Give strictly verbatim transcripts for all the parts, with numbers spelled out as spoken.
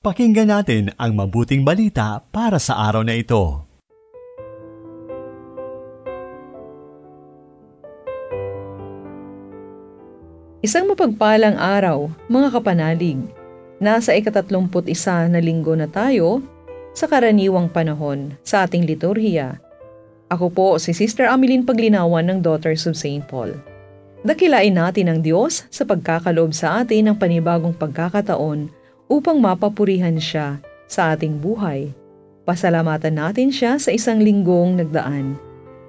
Pakinggan natin ang mabuting balita para sa araw na ito. Isang mapagpalang araw, mga kapanalig. Nasa ikatatlongput isa na linggo na tayo sa karaniwang panahon sa ating liturhiya. Ako po si Sister Ameline Paglinawan ng Daughters of Saint Paul. Dakilain natin ang Diyos sa pagkakaloob sa atin ng panibagong pagkakataon upang mapapurihan siya sa ating buhay. Pasalamatan natin siya sa isang linggong nagdaan,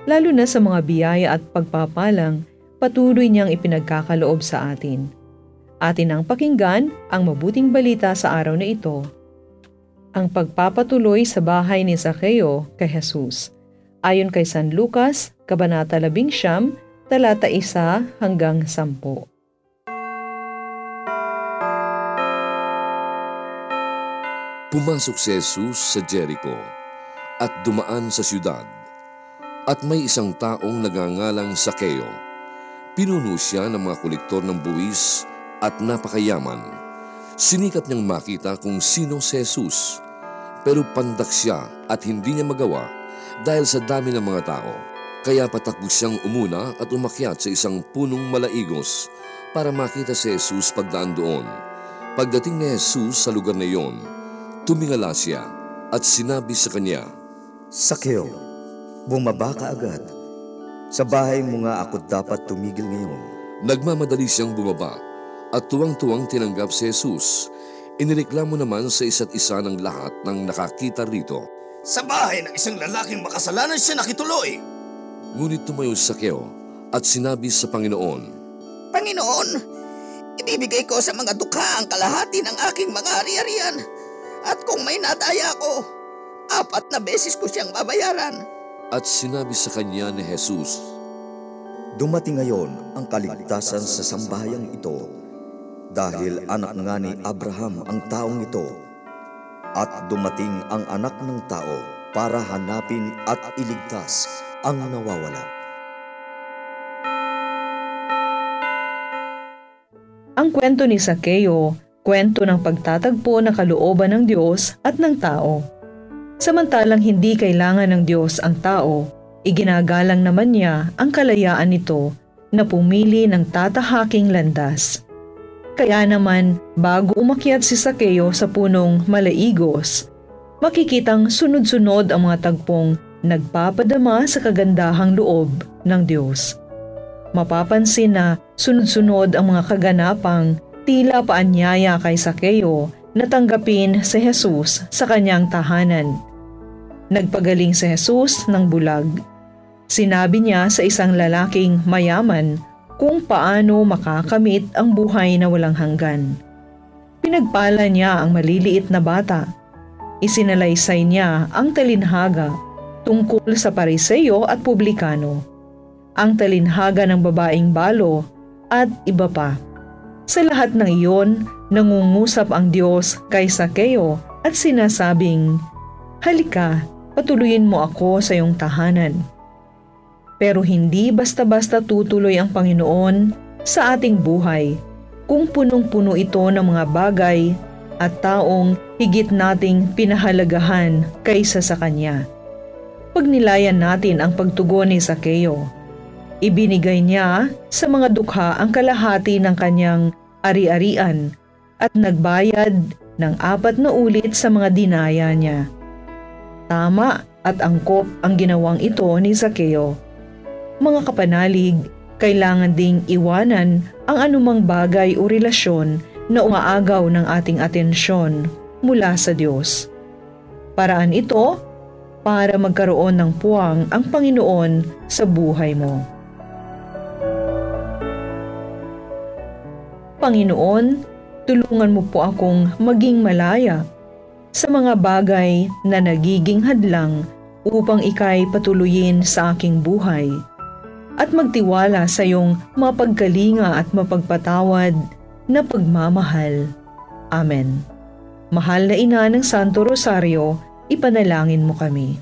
lalo na sa mga biyaya at pagpapalang patuloy niyang ipinagkakaloob sa atin. Atin ang pakinggan ang mabuting balita sa araw na ito. Ang pagpapatuloy sa bahay ni Zacchaeus kay Jesus. Ayon kay San Lucas, Kabanata labing siyam, talata isa hanggang sampu. Pumasok si Jesus sa Jeriko at dumaan sa siyudad, at may isang taong nagangalang Zaccheo. Pinuno siya ng mga kolektor ng buwis at napakayaman. Sinikap niyang makita kung sino si Jesus, pero pandak siya at hindi niya magawa dahil sa dami ng mga tao. Kaya patakbo siyang umuna at umakyat sa isang punong malaigos para makita si Jesus pagdaan doon. Pagdating ni Jesus sa lugar na iyon, tumingala siya at sinabi sa kanya, "Zacchaeus, bumaba ka agad. Sa bahay mo nga ako dapat tumigil ngayon." Nagmamadali siyang bumaba at tuwang-tuwang tinanggap si Jesus. Inireklamo naman sa isa't isa ng lahat ng nakakita rito, "Sa bahay ng isang lalaking makasalanan siya nakituloy." Ngunit tumayo si Zacchaeus at sinabi sa Panginoon, "Panginoon, ibibigay ko sa mga dukha ang kalahati ng aking mga ari-arian. At kung may nadaya ko, apat na beses ko siyang babayaran." At sinabi sa kanya ni Jesus, "Dumating ngayon ang kaligtasan sa sambayang ito, dahil anak nga ni Abraham ang taong ito. At dumating ang anak ng tao para hanapin at iligtas ang nawawala." Ang kwento ni Zacchaeus, kwento ng pagtatagpo ng kalooban ng Diyos at ng tao. Samantalang hindi kailangan ng Diyos ang tao, iginagalang naman niya ang kalayaan nito na pumili ng tatahaking landas. Kaya naman, bago umakyat si Zacchaeus sa punong malaigos, makikitang sunod-sunod ang mga tagpong nagpapadama sa kagandahang loob ng Diyos. Mapapansin na sunod-sunod ang mga kaganapang tila paanyaya kay Zacchaeus na tanggapin si Jesus sa kanyang tahanan. Nagpagaling si Jesus ng bulag. Sinabi niya sa isang lalaking mayaman kung paano makakamit ang buhay na walang hanggan. Pinagpala niya ang maliliit na bata. Isinalaysay niya ang talinhaga tungkol sa Pariseo at Publikano, ang talinhaga ng babaeng balo at iba pa. Sa lahat ng iyon, nangungusap ang Diyos kay Zacchaeus at sinasabing, "Halika, patuloyin mo ako sa iyong tahanan." Pero hindi basta-basta tutuloy ang Panginoon sa ating buhay kung punong-puno ito ng mga bagay at taong higit nating pinahalagahan kaysa sa Kanya. Pagnilayan natin ang pagtugon ni Zacchaeus. Ibinigay niya sa mga dukha ang kalahati ng kanyang ari-arian at nagbayad ng apat na ulit sa mga dinaya niya. Tama at angkop ang ginawang ito ni Zacchaeus. Mga kapanalig, kailangan ding iwanan ang anumang bagay o relasyon na umaagaw ng ating atensyon mula sa Diyos. Paraan ito para magkaroon ng puwang ang Panginoon sa buhay mo. Panginoon, tulungan mo po akong maging malaya sa mga bagay na nagiging hadlang upang ika'y patuloyin sa aking buhay, at magtiwala sa iyong mapagkalinga at mapagpatawad na pagmamahal. Amen. Mahal na Ina ng Santo Rosario, ipanalangin mo kami.